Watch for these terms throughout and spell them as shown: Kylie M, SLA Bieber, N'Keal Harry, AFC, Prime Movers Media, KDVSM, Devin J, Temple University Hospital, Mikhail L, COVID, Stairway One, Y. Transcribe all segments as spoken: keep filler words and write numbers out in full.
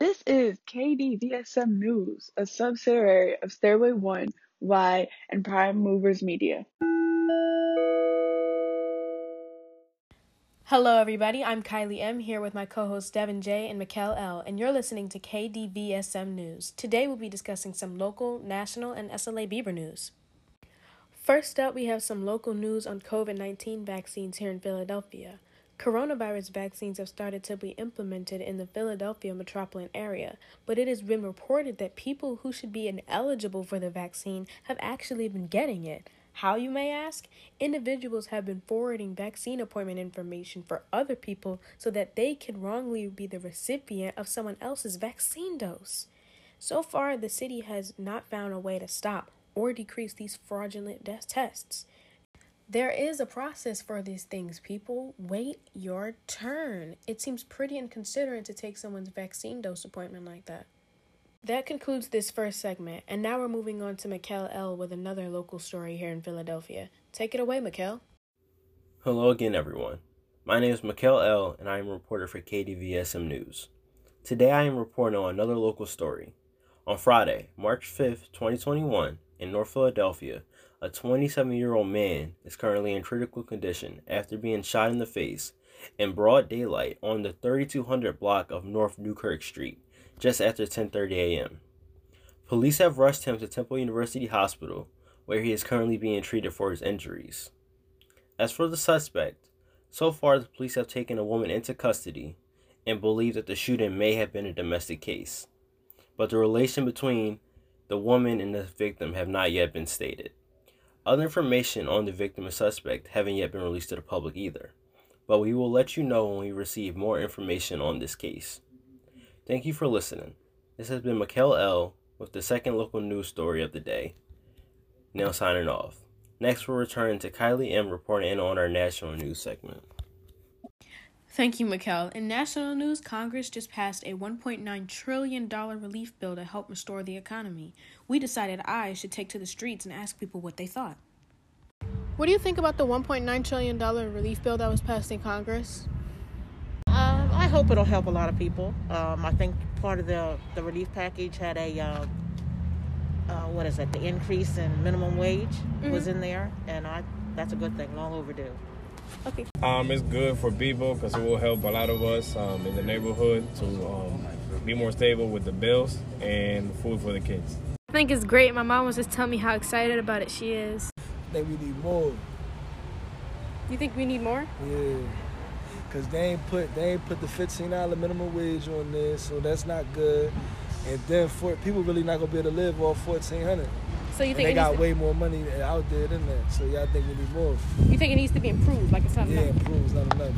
This is K D V S M News, a subsidiary of Stairway One, Y, and Prime Movers Media. Hello everybody, I'm Kylie M here with my co-hosts Devin J and Mikhail L, and you're listening to K D V S M News. Today we'll be discussing some local, national, and S L A Bieber news. First up, we have some local news on COVID nineteen vaccines here in Philadelphia. Coronavirus vaccines have started to be implemented in the Philadelphia metropolitan area, but it has been reported that people who should be ineligible for the vaccine have actually been getting it. How, you may ask? Individuals have been forwarding vaccine appointment information for other people so that they can wrongly be the recipient of someone else's vaccine dose. So far, the city has not found a way to stop or decrease these fraudulent de- tests. There is a process for these things, people. Wait your turn. It seems pretty inconsiderate to take someone's vaccine dose appointment like that. That concludes this first segment, and now we're moving on to Mikhail L with another local story here in Philadelphia. Take it away, Mikhail. Hello again, everyone. My name is Mikhail L, and I am a reporter for K D V S M News. Today I am reporting on another local story. On Friday, March fifth, twenty twenty-one, in North Philadelphia, a twenty-seven-year-old man is currently in critical condition after being shot in the face in broad daylight on the thirty-two hundred block of North Newkirk Street just after ten thirty a.m. Police have rushed him to Temple University Hospital, where he is currently being treated for his injuries. As for the suspect, so far the police have taken a woman into custody and believe that the shooting may have been a domestic case, but the relation between the woman and the victim have not yet been stated. Other information on the victim and suspect haven't yet been released to the public either, but we will let you know when we receive more information on this case. Thank you for listening. This has been Mikhail L with the second local news story of the day. Now signing off. Next, we're returning to Kylie M reporting in on our national news segment. Thank you, Mikhail. In national news, Congress just passed a one point nine trillion dollars relief bill to help restore the economy. We decided I should take to the streets and ask people what they thought. What do you think about the one point nine trillion dollars relief bill that was passed in Congress? Um, I hope it'll help a lot of people. Um, I think part of the, the relief package had a, uh, uh, what is it, the increase in minimum wage mm-hmm. was in there, and I that's a good thing, long overdue. Okay. Um, it's good for people because it will help a lot of us um, in the neighborhood to um, be more stable with the bills and food for the kids. I think it's great. My mom was just telling me how excited about it she is. I think we need more. You think we need more? Yeah, because they ain't put they ain't put the fifteen dollars minimum wage on this, so that's not good. And then for, people really not gonna be able to live off fourteen hundred dollars. So you think they got to... way more money out there than that. So y'all think we need more. You think it needs to be improved, like it's not enough? Yeah, improved, it's not enough.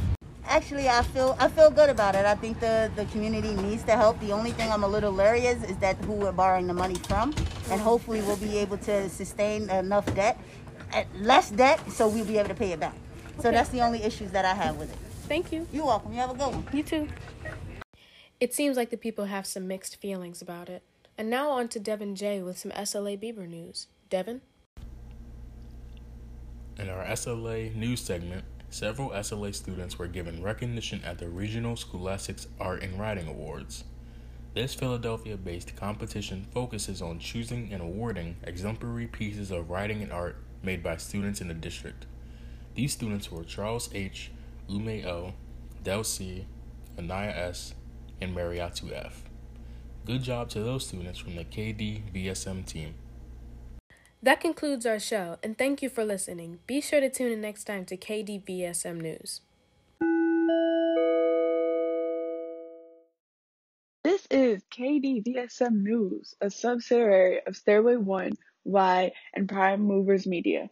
Actually, I feel I feel good about it. I think the, the community needs the help. The only thing I'm a little leery is, is that who we're borrowing the money from, and hopefully we'll be able to sustain enough debt, less debt, so we'll be able to pay it back. So okay. That's the only issues that I have with it. Thank you. You're welcome. You have a good one. You too. It seems like the people have some mixed feelings about it. And now on to Devin J with some S L A Bieber news. Devin? In our S L A news segment, several S L A students were given recognition at the Regional Scholastics Art and Writing Awards. This Philadelphia-based competition focuses on choosing and awarding exemplary pieces of writing and art made by students in the district. These students were Charles H., Lume O., Del C., Anaya S., and Mariatu F. Good job to those students from the K D V S M team. That concludes our show, and thank you for listening. Be sure to tune in next time to K D V S M News. This is K D V S M News, a subsidiary of Stairway One, Y, and Prime Movers Media.